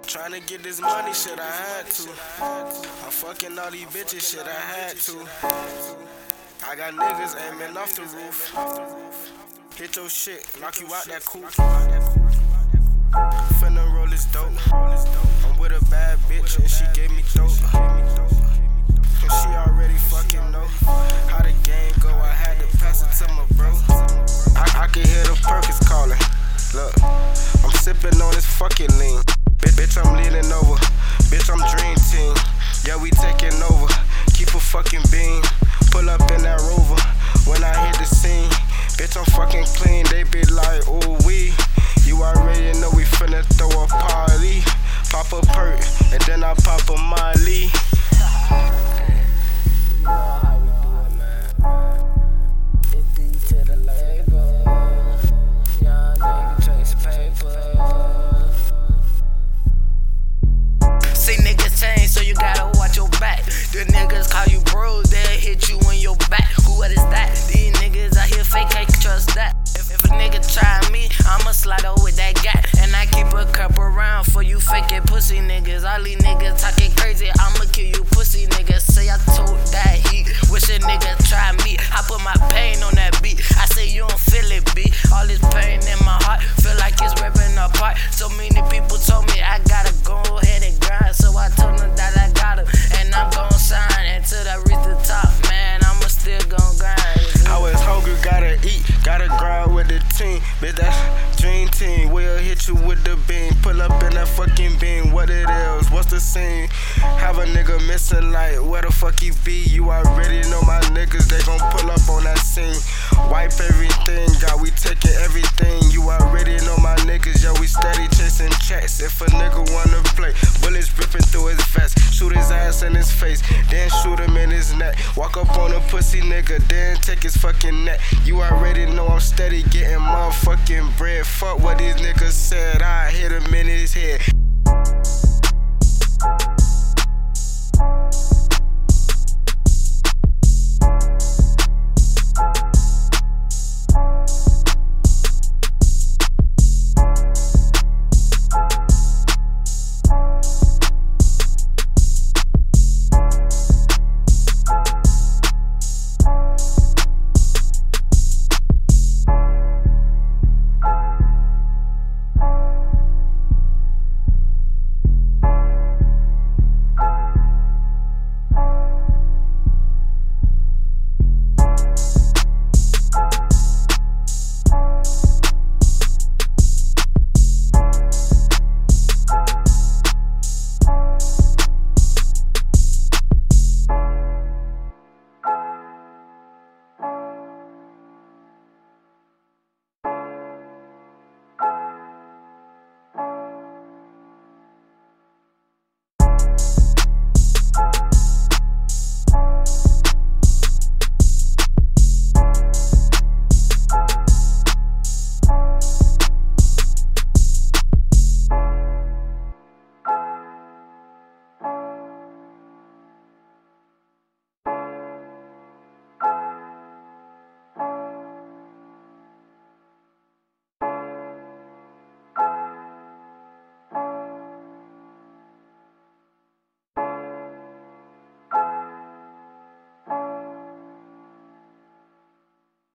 Tryna get this money, shit, I had to. I'm fucking all these bitches, shit, I had to. I got niggas aiming off the roof. Hit your shit, knock you out that coupe. Finna roll this dope. I'm with a bad bitch and she gave me dope. And she already fucking know how the game go. I had to pass it to my bro. I can hear the purpose calling. Look, I'm sipping on this fucking lean. Bitch, I'm leaning over. Bitch, I'm dream team. Yeah, we taking over. Keep a fucking beam. Pull up in that Rover when I hit the scene. Bitch, I'm fucking clean. They be like, ooh, we. You already know we finna throw a party. Pop a perk, and then I pop a Molly. The niggas call you bros, they'll hit you in your back. Who is that? These niggas out here fake, can't trust that. If a nigga try me, I'ma slide over with that guy. And I keep a cup around for you faking pussy niggas. All these niggas talking crazy, I'ma kill you pussy niggas. Say I told that he wish a nigga try me. I put my pain on that beat, I say you don't feel it, B. All this pain in my heart, feel like it's ripping apart. So many people told me I gotta go ahead and grind, so I told them that I gotta. And I'm gon' shine until I reach the top, man. I'ma still gon' grind. I was hungry, gotta eat, gotta grind with the team. Bitch, that's dream team. We'll hit you with the beam. Pull up in that fucking beam. What it is? What's the scene? Have a nigga missing like where the fuck he be? You already know my niggas, they gon' pull up on that scene. Wipe everything, God, we taking everything. You already know my niggas, yo, we steady chasing checks. If a nigga wanna play, bullets ripping through his vest. Shoot his ass in his face, then shoot him in his neck. Walk up on a pussy nigga, then take his fucking neck. You already know I'm steady getting motherfucking bread. Fuck what these niggas said, I hit him in his head.